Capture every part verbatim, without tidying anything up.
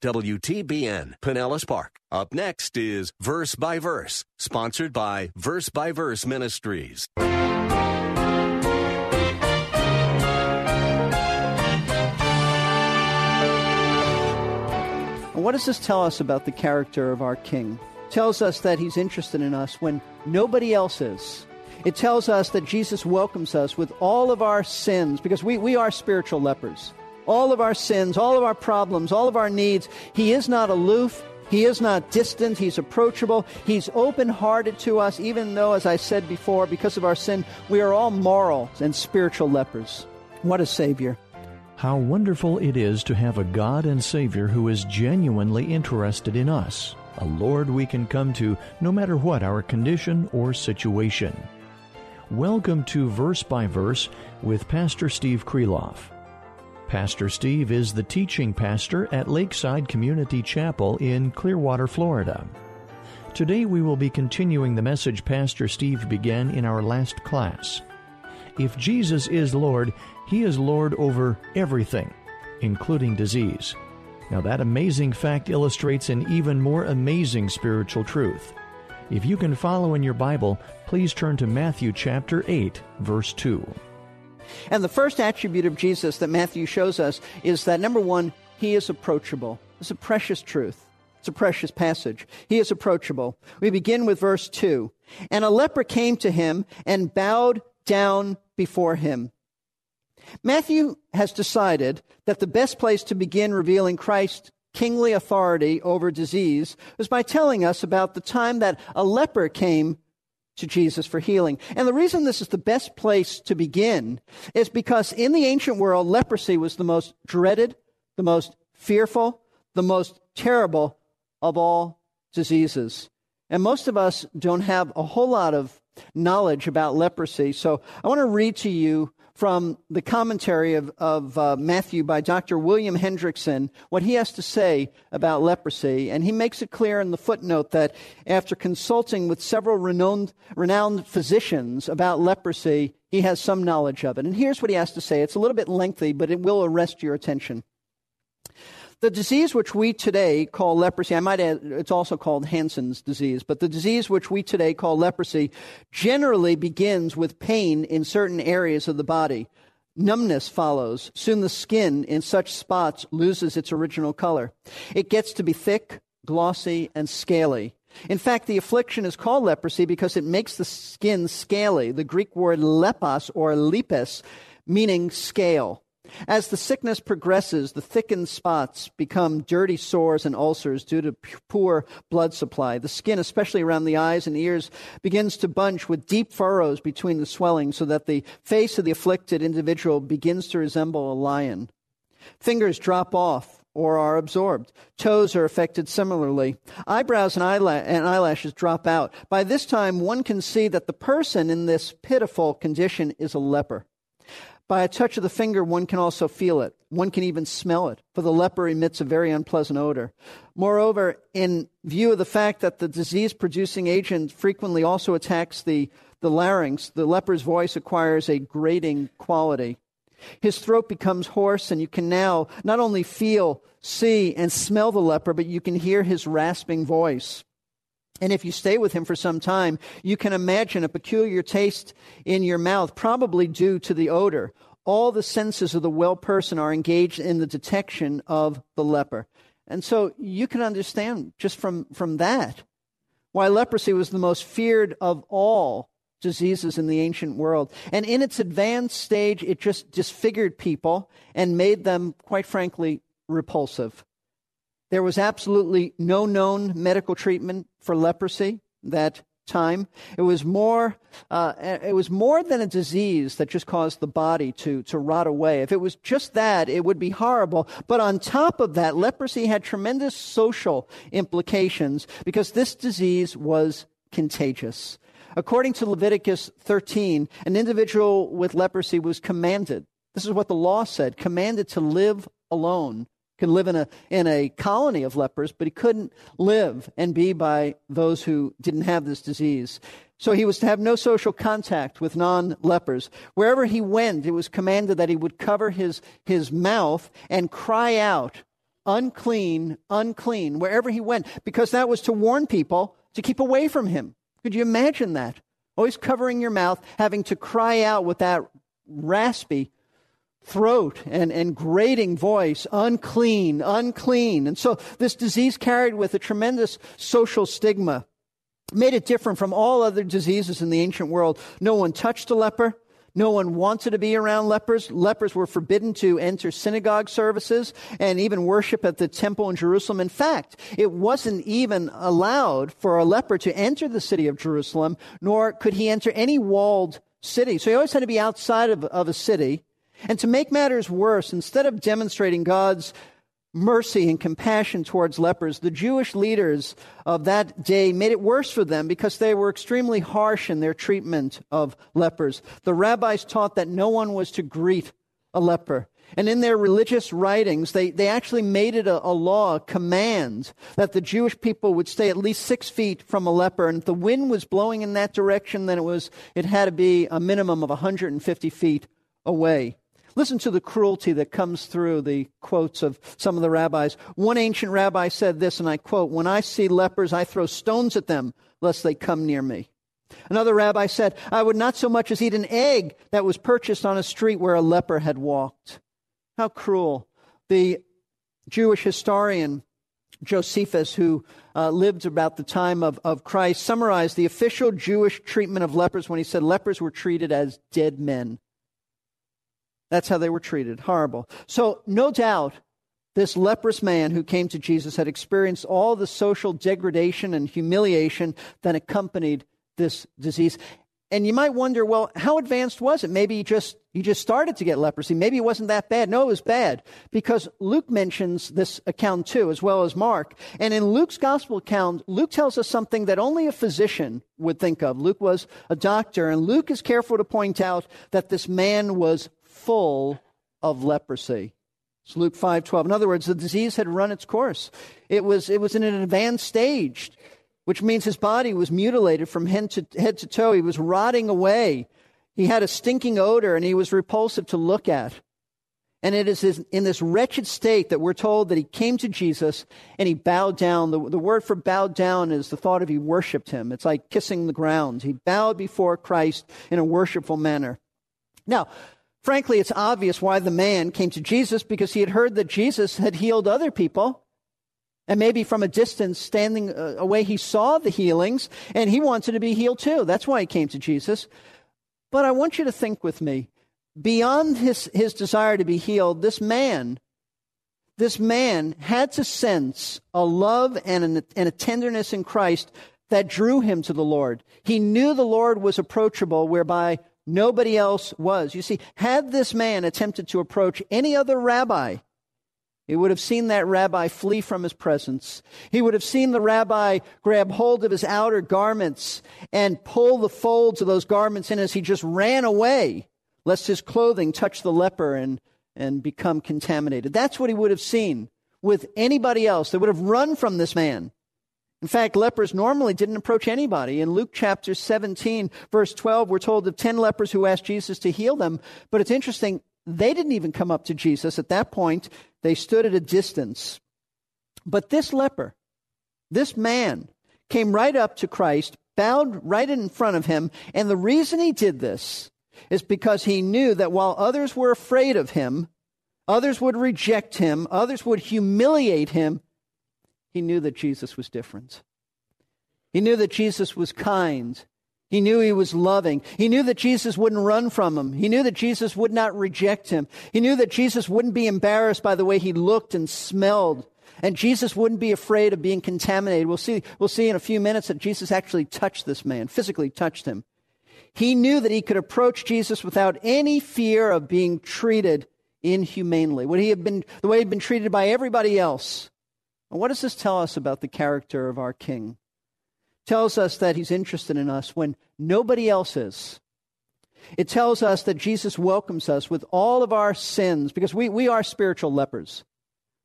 W T B N Pinellas Park. Up next is Verse by Verse, sponsored by Verse by Verse Ministries. What does this tell us about the character of our King? It tells us that he's interested in us when nobody else is. It tells us that Jesus welcomes us with all of our sins, because we, we are spiritual lepers. All of our sins, all of our problems, all of our needs. He is not aloof. He is not distant. He's approachable. He's open-hearted to us, even though, as I said before, because of our sin, we are all moral and spiritual lepers. What a Savior. How wonderful it is to have a God and Savior who is genuinely interested in us, a Lord we can come to no matter what our condition or situation. Welcome to Verse by Verse with Pastor Steve Kreloff. Pastor Steve is the teaching pastor at Lakeside Community Chapel in Clearwater, Florida. Today we will be continuing the message Pastor Steve began in our last class. If Jesus is Lord, He is Lord over everything, including disease. Now that amazing fact illustrates an even more amazing spiritual truth. If you can follow in your Bible, please turn to Matthew chapter eight, verse two. And the first attribute of Jesus that Matthew shows us is that, number one, he is approachable. It's a precious truth. It's a precious passage. He is approachable. We begin with verse two. And a leper came to him and bowed down before him. Matthew has decided that the best place to begin revealing Christ's kingly authority over disease was by telling us about the time that a leper came to Jesus for healing. And the reason this is the best place to begin is because in the ancient world, leprosy was the most dreaded, the most fearful, the most terrible of all diseases. And most of us don't have a whole lot of knowledge about leprosy. So I want to read to you from the commentary of, of uh, Matthew by Doctor William Hendriksen, what he has to say about leprosy. And he makes it clear in the footnote that after consulting with several renowned, renowned physicians about leprosy, he has some knowledge of it. And here's what he has to say. It's a little bit lengthy, but it will arrest your attention. The disease which we today call leprosy, I might add, it's also called Hansen's disease, but the disease which we today call leprosy generally begins with pain in certain areas of the body. Numbness follows. Soon the skin in such spots loses its original color. It gets to be thick, glossy, and scaly. In fact, the affliction is called leprosy because it makes the skin scaly. The Greek word lepos or lepis, meaning scale. As the sickness progresses, the thickened spots become dirty sores and ulcers due to poor blood supply. The skin, especially around the eyes and ears, begins to bunch with deep furrows between the swelling so that the face of the afflicted individual begins to resemble a lion. Fingers drop off or are absorbed. Toes are affected similarly. Eyebrows and eyelashes drop out. By this time, one can see that the person in this pitiful condition is a leper. By a touch of the finger, one can also feel it. One can even smell it, for the leper emits a very unpleasant odor. Moreover, in view of the fact that the disease-producing agent frequently also attacks the, the larynx, the leper's voice acquires a grating quality. His throat becomes hoarse, and you can now not only feel, see, and smell the leper, but you can hear his rasping voice. And if you stay with him for some time, you can imagine a peculiar taste in your mouth, probably due to the odor. All the senses of the well person are engaged in the detection of the leper. And so you can understand just from, from that why leprosy was the most feared of all diseases in the ancient world. And in its advanced stage, it just disfigured people and made them, quite frankly, repulsive. There was absolutely no known medical treatment for leprosy that time. It was more uh, it was more than a disease that just caused the body to, to rot away. If it was just that, it would be horrible. But on top of that, leprosy had tremendous social implications because this disease was contagious. According to Leviticus thirteen, an individual with leprosy was commanded, this is what the law said, commanded to live alone. Could live in a in a colony of lepers, but he couldn't live and be by those who didn't have this disease. So he was to have no social contact with non-lepers. Wherever he went, it was commanded that he would cover his his mouth and cry out, unclean, unclean, wherever he went, because that was to warn people to keep away from him. Could you imagine that? Always covering your mouth, having to cry out with that raspy throat and, and grating voice, unclean, unclean. And so this disease carried with a tremendous social stigma, made it different from all other diseases in the ancient world. No one touched a leper. No one wanted to be around lepers. Lepers were forbidden to enter synagogue services and even worship at the temple in Jerusalem. In fact, it wasn't even allowed for a leper to enter the city of Jerusalem, nor could he enter any walled city. So he always had to be outside of, of a city. And to make matters worse, instead of demonstrating God's mercy and compassion towards lepers, the Jewish leaders of that day made it worse for them because they were extremely harsh in their treatment of lepers. The rabbis taught that no one was to greet a leper. And in their religious writings, they, they actually made it a, a law, a command, that the Jewish people would stay at least six feet from a leper. And if the wind was blowing in that direction, then it was it had to be a minimum of one hundred fifty feet away. Listen to the cruelty that comes through the quotes of some of the rabbis. One ancient rabbi said this, and I quote, "When I see lepers, I throw stones at them, lest they come near me." Another rabbi said, "I would not so much as eat an egg that was purchased on a street where a leper had walked." How cruel. The Jewish historian Josephus, who uh, lived about the time of, of Christ, summarized the official Jewish treatment of lepers when he said lepers were treated as dead men. That's how they were treated. Horrible. So no doubt this leprous man who came to Jesus had experienced all the social degradation and humiliation that accompanied this disease. And you might wonder, well, how advanced was it? Maybe you just you just started to get leprosy. Maybe it wasn't that bad. No, it was bad because Luke mentions this account too, as well as Mark. And in Luke's gospel account, Luke tells us something that only a physician would think of. Luke was a doctor, and Luke is careful to point out that this man was full of leprosy. It's Luke five twelve. In other words, the disease had run its course. It was it was in an advanced stage, which means his body was mutilated from head to, head to toe. He was rotting away. He had a stinking odor, and he was repulsive to look at. And it is in this wretched state that we're told that he came to Jesus and he bowed down. The, the word for bowed down is the thought of he worshipped him. It's like kissing the ground. He bowed before Christ in a worshipful manner. Now, frankly, it's obvious why the man came to Jesus, because he had heard that Jesus had healed other people. And maybe from a distance, standing away, he saw the healings and he wanted to be healed too. That's why he came to Jesus. But I want you to think with me, beyond his, his desire to be healed, this man, this man had to sense a love and, an, and a tenderness in Christ that drew him to the Lord. He knew the Lord was approachable, whereby nobody else was. You see, had this man attempted to approach any other rabbi, he would have seen that rabbi flee from his presence. He would have seen the rabbi grab hold of his outer garments and pull the folds of those garments in as he just ran away, lest his clothing touch the leper and, and become contaminated. That's what he would have seen with anybody else. They would have run from this man. In fact, lepers normally didn't approach anybody. In Luke chapter seventeen, verse twelve, we're told of ten lepers who asked Jesus to heal them. But it's interesting, they didn't even come up to Jesus at that point. They stood at a distance. But this leper, this man, came right up to Christ, bowed right in front of him. And the reason he did this is because he knew that while others were afraid of him, others would reject him, others would humiliate him, he knew that Jesus was different. He knew that Jesus was kind. He knew he was loving. He knew that Jesus wouldn't run from him. He knew that Jesus would not reject him. He knew that Jesus wouldn't be embarrassed by the way he looked and smelled And Jesus wouldn't be afraid of being contaminated. We'll see, we'll see in a few minutes that Jesus actually touched this man, physically touched him. He knew that he could approach Jesus without any fear of being treated inhumanely. Would he have been the way he'd been treated by everybody else? And what does this tell us about the character of our King? It tells us that he's interested in us when nobody else is. It tells us that Jesus welcomes us with all of our sins, because we, we are spiritual lepers.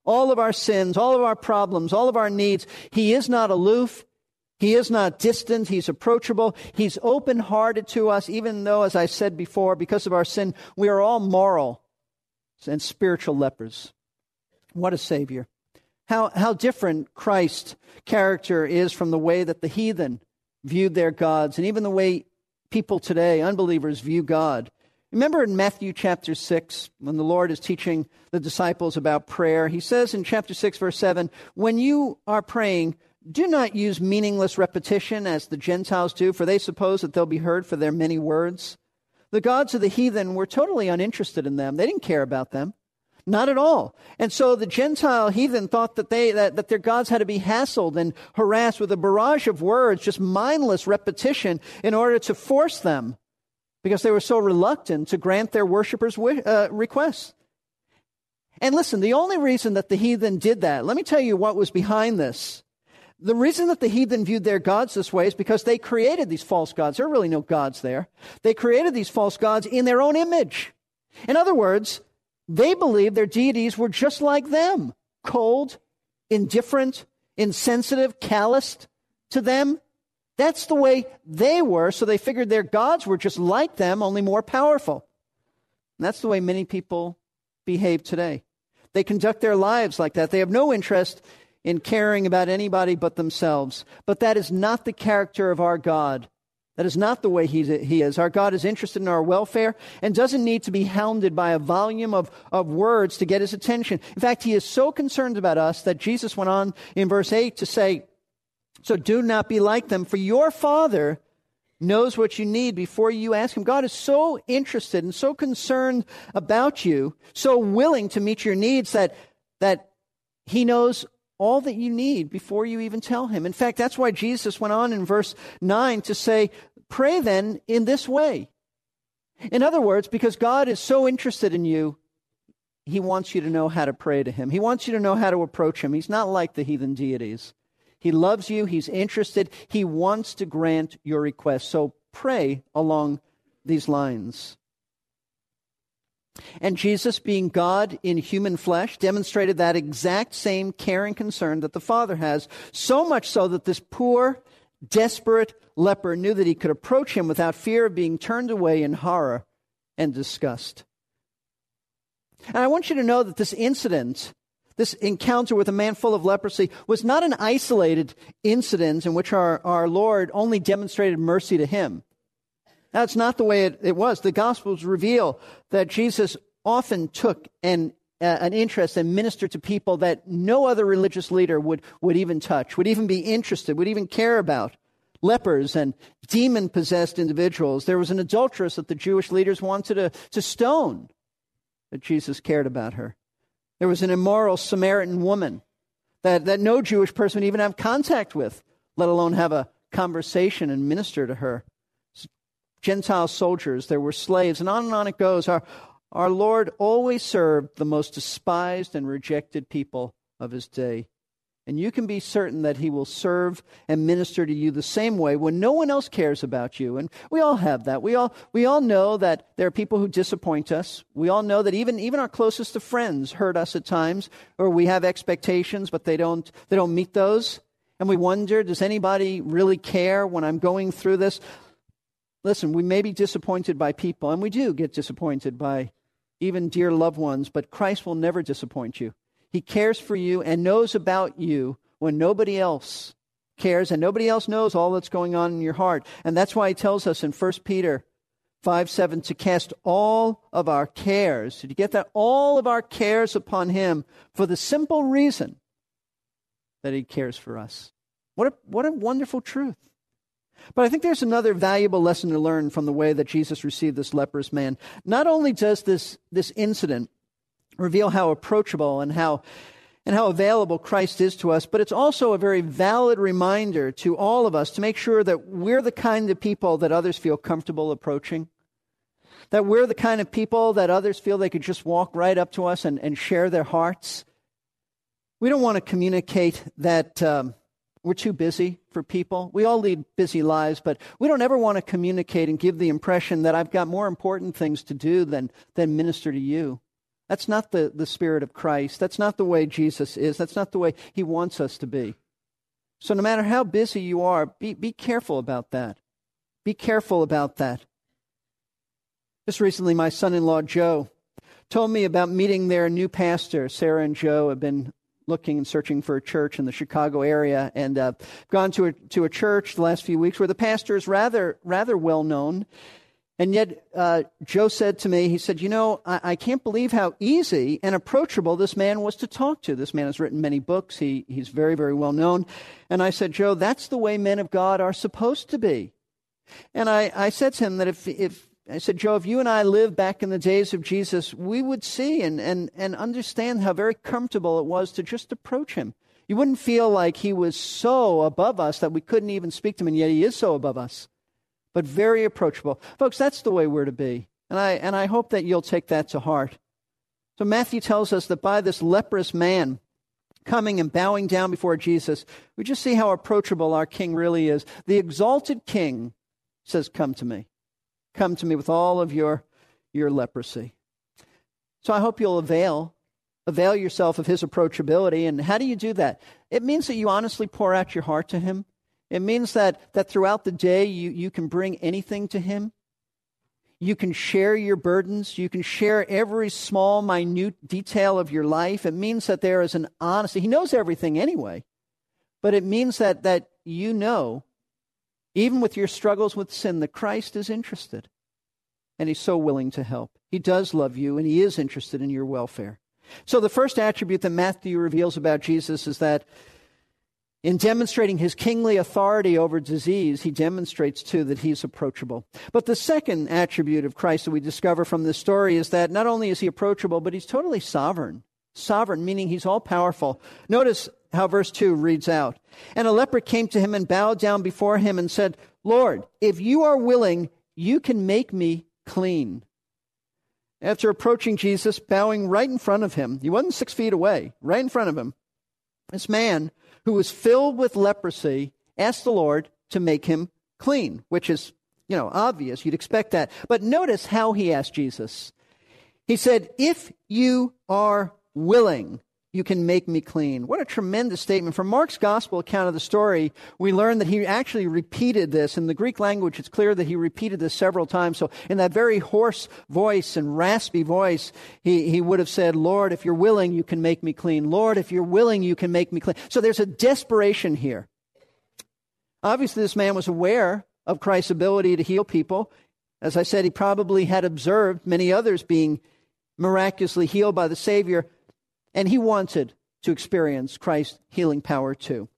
All of our sins, all of our problems, all of our needs. He is not aloof. He is not distant. He's approachable. He's open-hearted to us, even though, as I said before, because of our sin, we are all moral and spiritual lepers. What a Savior. How, how different Christ's character is from the way that the heathen viewed their gods, and even the way people today, unbelievers, view God. Remember in Matthew chapter six, when the Lord is teaching the disciples about prayer, he says in chapter six, verse seven, when you are praying, do not use meaningless repetition as the Gentiles do, for they suppose that they'll be heard for their many words. The gods of the heathen were totally uninterested in them. They didn't care about them. Not at all. And so the Gentile heathen thought that they that, that their gods had to be hassled and harassed with a barrage of words, just mindless repetition, in order to force them, because they were so reluctant to grant their worshipers' uh, requests. And listen, the only reason that the heathen did that, let me tell you what was behind this. The reason that the heathen viewed their gods this way is because they created these false gods. There are really no gods there. They created these false gods in their own image. In other words, they believed their deities were just like them, cold, indifferent, insensitive, calloused to them. That's the way they were, so they figured their gods were just like them, only more powerful. And that's the way many people behave today. They conduct their lives like that. They have no interest in caring about anybody but themselves. But that is not the character of our God. That is not the way he, he is. Our God is interested in our welfare and doesn't need to be hounded by a volume of, of words to get his attention. In fact, he is so concerned about us that Jesus went on in verse eight to say, so do not be like them, for your Father knows what you need before you ask him. God is so interested and so concerned about you, so willing to meet your needs that, that he knows all that you need before you even tell him. In fact, that's why Jesus went on in verse nine to say, pray then in this way. In other words, because God is so interested in you, he wants you to know how to pray to him. He wants you to know how to approach him. He's not like the heathen deities. He loves you. He's interested. He wants to grant your request. So pray along these lines. And Jesus, being God in human flesh, demonstrated that exact same care and concern that the Father has, so much so that this poor, desperate leper knew that he could approach him without fear of being turned away in horror and disgust. And I want you to know that this incident, this encounter with a man full of leprosy, was not an isolated incident in which our, our Lord only demonstrated mercy to him. That's not the way it, it was. The Gospels reveal that Jesus often took an, uh, an interest and ministered to people that no other religious leader would, would even touch, would even be interested, would even care about. Lepers and demon-possessed individuals. There was an adulteress that the Jewish leaders wanted to, to stone, but Jesus cared about her. There was an immoral Samaritan woman that, that no Jewish person would even have contact with, let alone have a conversation and minister to her. Gentile soldiers, there were slaves, and on and on it goes. Our, our Lord always served the most despised and rejected people of his day. And you can be certain that he will serve and minister to you the same way when no one else cares about you. And we all have that. We all we all know that there are people who disappoint us. We all know that even, even our closest of friends hurt us at times, or we have expectations, but they don't they don't meet those. And we wonder, does anybody really care when I'm going through this? Listen, we may be disappointed by people, and we do get disappointed by even dear loved ones, but Christ will never disappoint you. He cares for you and knows about you when nobody else cares, and nobody else knows all that's going on in your heart. And that's why he tells us in First Peter five seven to cast all of our cares. Did you get that? All of our cares upon him, for the simple reason that he cares for us. What a, what a wonderful truth. But I think there's another valuable lesson to learn from the way that Jesus received this leprous man. Not only does this, this incident reveal how approachable and how, and how available Christ is to us, but it's also a very valid reminder to all of us to make sure that we're the kind of people that others feel comfortable approaching, that we're the kind of people that others feel they could just walk right up to us and, and share their hearts. We don't want to communicate that um, we're too busy for people. We all lead busy lives, but we don't ever want to communicate and give the impression that I've got more important things to do than, than minister to you. That's not the, the spirit of Christ. That's not the way Jesus is. That's not the way he wants us to be. So no matter how busy you are, be, be careful about that. Be careful about that. Just recently, my son-in-law, Joe, told me about meeting their new pastor. Sarah and Joe have been looking and searching for a church in the Chicago area and uh, gone to a, to a church the last few weeks where the pastor is rather, rather well-known. And yet, uh, Joe said to me, he said, you know, I, I can't believe how easy and approachable this man was to talk to. This man has written many books. He He's very, very well-known. And I said, Joe, that's the way men of God are supposed to be. And I, I said to him that if if... I said, Joe, if you and I lived back in the days of Jesus, we would see and, and, and understand how very comfortable it was to just approach him. You wouldn't feel like he was so above us that we couldn't even speak to him, and yet he is so above us, but very approachable. Folks, that's the way we're to be, and I, and I hope that you'll take that to heart. So Matthew tells us that by this leprous man coming and bowing down before Jesus, we just see how approachable our King really is. The exalted King says, come to me. Come to me with all of your, your leprosy. So I hope you'll avail, avail yourself of his approachability. And how do you do that? It means that you honestly pour out your heart to him. It means that, that throughout the day you, you can bring anything to him. You can share your burdens. You can share every small, minute detail of your life. It means that there is an honesty. He knows everything anyway, but it means that, that you know, even with your struggles with sin, that Christ is interested, and he's so willing to help. He does love you, and he is interested in your welfare. So the first attribute that Matthew reveals about Jesus is that in demonstrating his kingly authority over disease, he demonstrates, too, that he's approachable. But the second attribute of Christ that we discover from this story is that not only is he approachable, but he's totally sovereign. Sovereign, meaning he's all-powerful. Notice how verse two reads out. And a leper came to him and bowed down before him and said, Lord, if you are willing, you can make me clean. After approaching Jesus, bowing right in front of him, he wasn't six feet away, right in front of him, this man who was filled with leprosy asked the Lord to make him clean, which is, you know, obvious. You'd expect that. But notice how he asked Jesus. He said, if you are willing, you can make me clean. What a tremendous statement. From Mark's gospel account of the story, we learn that he actually repeated this. In the Greek language, it's clear that he repeated this several times. So in that very hoarse voice and raspy voice, he, he would have said, Lord, if you're willing, you can make me clean. Lord, if you're willing, you can make me clean. So there's a desperation here. Obviously, this man was aware of Christ's ability to heal people. As I said, he probably had observed many others being miraculously healed by the Savior, and he wanted to experience Christ's healing power too.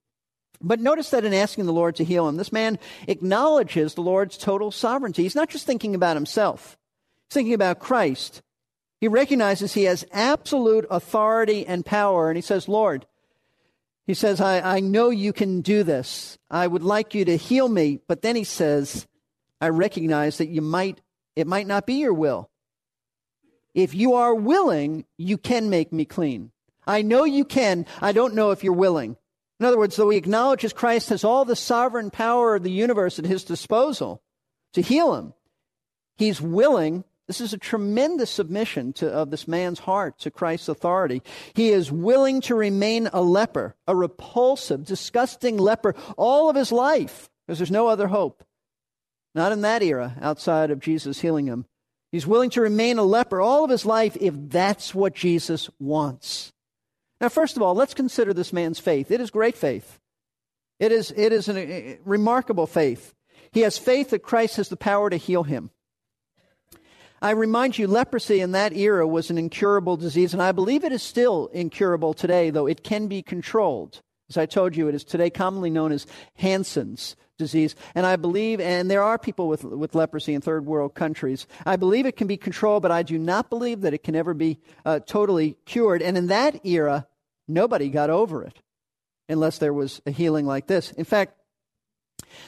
But notice that in asking the Lord to heal him, this man acknowledges the Lord's total sovereignty. He's not just thinking about himself. He's thinking about Christ. He recognizes he has absolute authority and power. And he says, Lord, he says, I, I know you can do this. I would like you to heal me. But then he says, I recognize that you might, it might not be your will. If you are willing, you can make me clean. I know you can. I don't know if you're willing. In other words, though he acknowledges Christ has all the sovereign power of the universe at his disposal to heal him, he's willing. This is a tremendous submission to, of this man's heart to Christ's authority. He is willing to remain a leper, a repulsive, disgusting leper all of his life, because there's no other hope. Not in that era, outside of Jesus healing him. He's willing to remain a leper all of his life if that's what Jesus wants. Now, first of all, let's consider this man's faith. It is great faith. It is, it is a remarkable faith. He has faith that Christ has the power to heal him. I remind you, leprosy in that era was an incurable disease, and I believe it is still incurable today, though it can be controlled. As I told you, it is today commonly known as Hansen's disease. And I believe, and there are people with, with leprosy in third world countries. I believe it can be controlled, but I do not believe that it can ever be uh, totally cured. And in that era, Nobody got over it unless there was a healing like this. In fact,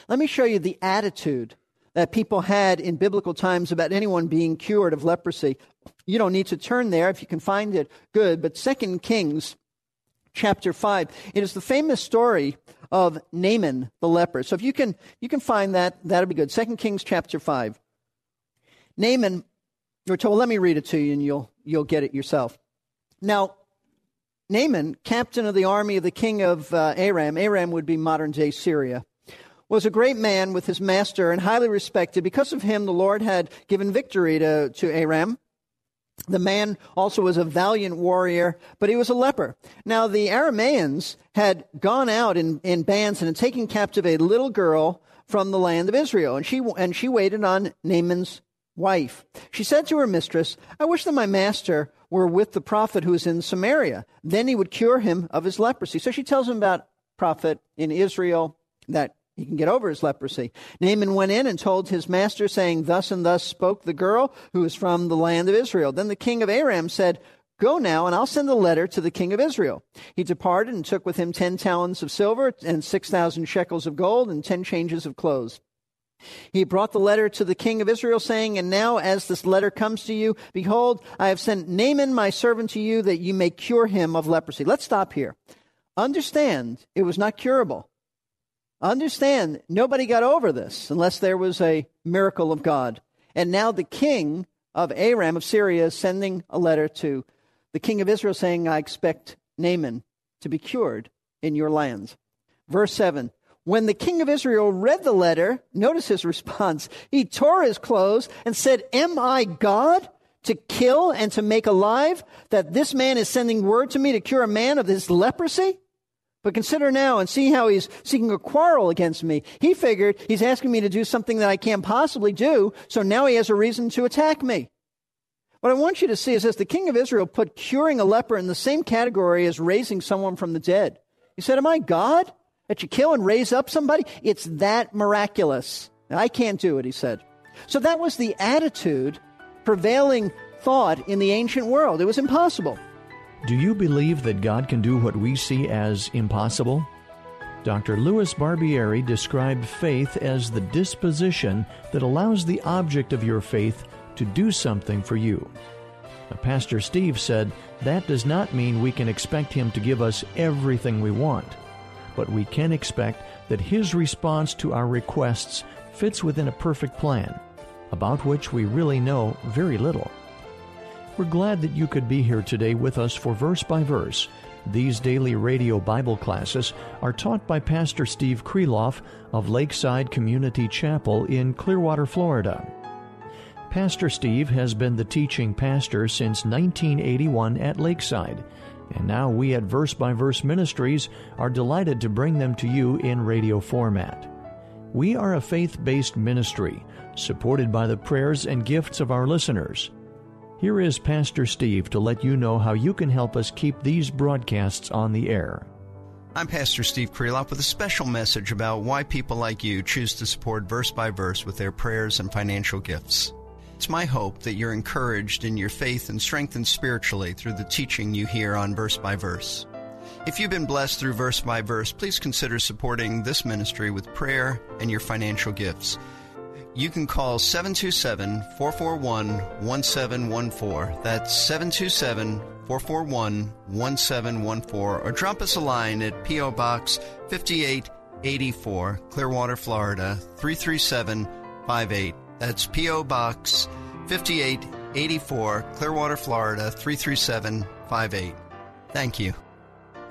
let me show you the attitude that people had in biblical times about anyone being cured of leprosy. You don't need to turn there. If you can find it, good. But Second Kings chapter five, it is the famous story of Naaman the leper. So if you can you can find that, that'll be good. Second Kings chapter five. Naaman, we're told, well, let me read it to you and you'll you'll get it yourself. Now, Naaman, captain of the army of the king of uh, Aram, Aram would be modern-day Syria, was a great man with his master and highly respected. Because of him, the Lord had given victory to, to Aram. The man also was a valiant warrior, but he was a leper. Now, the Arameans had gone out in, in bands and had taken captive a little girl from the land of Israel, and she and she waited on Naaman's wife. She said to her mistress, "I wish that my master were with the prophet who is in Samaria. Then he would cure him of his leprosy." So she tells him about a prophet in Israel that he can get over his leprosy. Naaman went in and told his master, saying, "Thus and thus spoke the girl who is from the land of Israel." Then the king of Aram said, "Go now, and I'll send a letter to the king of Israel." He departed and took with him ten talents of silver and six thousand shekels of gold and ten changes of clothes. He brought the letter to the king of Israel, saying, "And now as this letter comes to you, behold, I have sent Naaman my servant to you, that you may cure him of leprosy." Let's stop here. Understand, it was not curable. Understand, nobody got over this unless there was a miracle of God. And now the king of Aram of Syria is sending a letter to the king of Israel saying, "I expect Naaman to be cured in your lands." Verse seven, when the king of Israel read the letter, notice his response. He tore his clothes and said, "Am I God to kill and to make alive, that this man is sending word to me to cure a man of his leprosy? But consider now and see how he's seeking a quarrel against me." He figured he's asking me to do something that I can't possibly do, so now he has a reason to attack me. What I want you to see is this: the king of Israel put curing a leper in the same category as raising someone from the dead. He said, "Am I God that you kill and raise up somebody? It's that miraculous. I can't do it," he said. So that was the attitude, prevailing thought in the ancient world. It was impossible. Do you believe that God can do what we see as impossible? Doctor Louis Barbieri described faith as the disposition that allows the object of your faith to do something for you. Now, Pastor Steve said that does not mean we can expect him to give us everything we want, but we can expect that his response to our requests fits within a perfect plan, about which we really know very little. We're glad that you could be here today with us for Verse by Verse. These daily radio Bible classes are taught by Pastor Steve Kreloff of Lakeside Community Chapel in Clearwater, Florida. Pastor Steve has been the teaching pastor since nineteen eighty-one at Lakeside, and now we at Verse by Verse Ministries are delighted to bring them to you in radio format. We are a faith-based ministry, supported by the prayers and gifts of our listeners. Here is Pastor Steve to let you know how you can help us keep these broadcasts on the air. I'm Pastor Steve Kreloff with a special message about why people like you choose to support Verse by Verse with their prayers and financial gifts. It's my hope that you're encouraged in your faith and strengthened spiritually through the teaching you hear on Verse by Verse. If you've been blessed through Verse by Verse, please consider supporting this ministry with prayer and your financial gifts. You can call seven two seven, four four one, one seven one four. That's seven two seven, four four one, one seven one four. Or drop us a line at P O. Box fifty-eight eighty-four, Clearwater, Florida, three three seven five eight. That's P O. Box fifty-eight eighty-four, Clearwater, Florida, three three seven five eight. Thank you.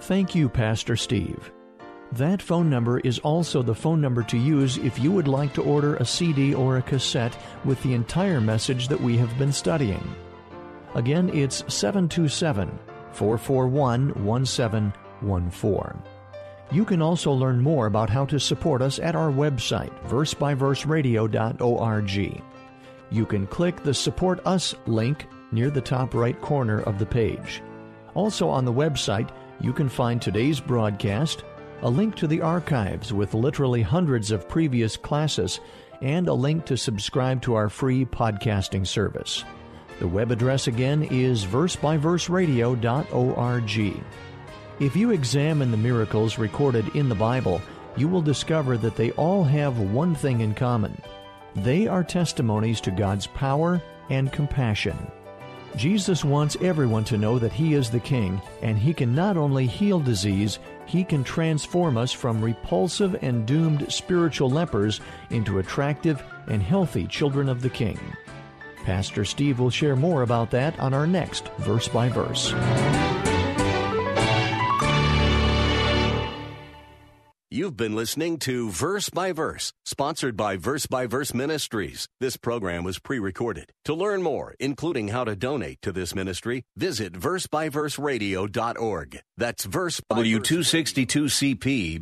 Thank you, Pastor Steve. That phone number is also the phone number to use if you would like to order a C D or a cassette with the entire message that we have been studying. Again, it's seven two seven, four four one, one seven one four. You can also learn more about how to support us at our website, verse by verse radio dot org. You can click the Support Us link near the top right corner of the page. Also on the website, you can find today's broadcast, a link to the archives with literally hundreds of previous classes, and a link to subscribe to our free podcasting service. The web address again is verse by verse radio dot org. If you examine the miracles recorded in the Bible, you will discover that they all have one thing in common. They are testimonies to God's power and compassion. Jesus wants everyone to know that He is the King, and He can not only heal disease, He can transform us from repulsive and doomed spiritual lepers into attractive and healthy children of the King. Pastor Steve will share more about that on our next Verse by Verse. You've been listening to Verse by Verse, sponsored by Verse by Verse Ministries. This program was pre-recorded. To learn more, including how to donate to this ministry, visit verse by verse radio dot org. That's verse by W two sixty-two C P.